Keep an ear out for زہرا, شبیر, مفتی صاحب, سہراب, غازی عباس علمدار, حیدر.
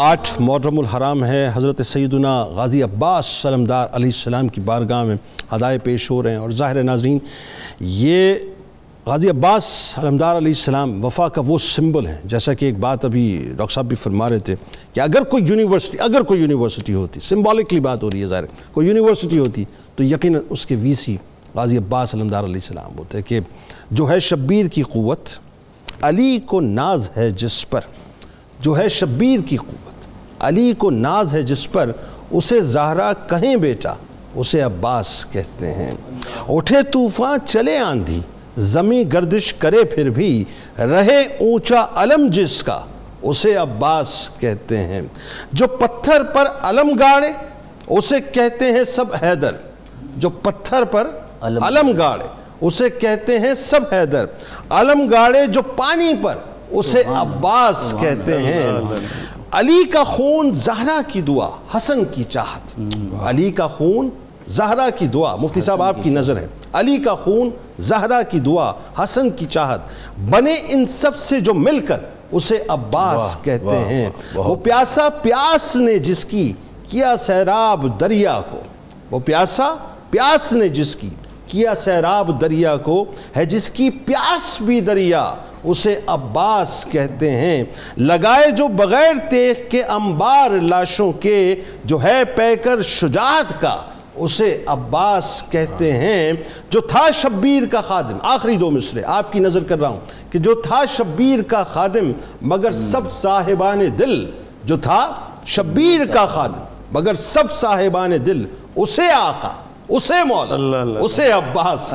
آٹھ محرم الحرام ہے، حضرت سیدنا غازی عباس علمدار علیہ السلام کی بارگاہ میں ہدایے پیش ہو رہے ہیں، اور ظاہر ناظرین یہ غازی عباس علمدار علیہ السلام وفا کا وہ سمبل ہیں، جیسا کہ ایک بات ابھی ڈاکٹر صاحب بھی فرما رہے تھے کہ اگر کوئی یونیورسٹی ہوتی، سمبولکلی بات ہو رہی ہے، ظاہر کوئی یونیورسٹی ہوتی تو یقیناً اس کے وی سی غازی عباس علمدار علیہ السلام ہوتے، کہ جو ہے شبیر کی قوت، علی کو ناز ہے جس پر، جو ہے شبیر کی قوت، علی کو ناز ہے جس پر، اسے زہرا کہیں بیٹا، اسے عباس کہتے ہیں۔ اٹھے طوفان چلے آندھی، زمیں گردش کرے پھر بھی، رہے اونچا علم جس کا، اسے عباس کہتے ہیں۔ جو پتھر پر علم گاڑے، اسے کہتے ہیں سب حیدر، جو پتھر پر علم گاڑے اسے کہتے ہیں سب حیدر، علم گاڑے جو پانی پر، اسے عباس کہتے ہیں۔ علی کا خون زہرا کی دعا، حسن کی چاہت، علی کا خون زہرا کی دعا، مفتی صاحب آپ کی نظر ہے، علی کا خون زہرا کی دعا، حسن کی چاہت، بنے ان سب سے جو مل کر، اسے عباس کہتے ہیں۔ وہ پیاسا پیاس نے جس کی، کیا سہراب دریا کو، وہ پیاسا پیاس نے جس کی، کیا سہراب دریا کو، ہے جس کی پیاس بھی دریا، اسے عباس کہتے ہیں۔ لگائے جو بغیر تیغ کے انبار لاشوں کے، جو ہے پیکر شجاعت کا، اسے عباس کہتے ہیں۔ جو تھا شبیر کا خادم، آخری دو مصرے آپ کی نظر کر رہا ہوں، کہ جو تھا شبیر کا خادم مگر سب صاحبان دل، جو تھا شبیر کا خادم مگر سب صاحبان دل، اسے آقا، اسے مولا، اسے عباس۔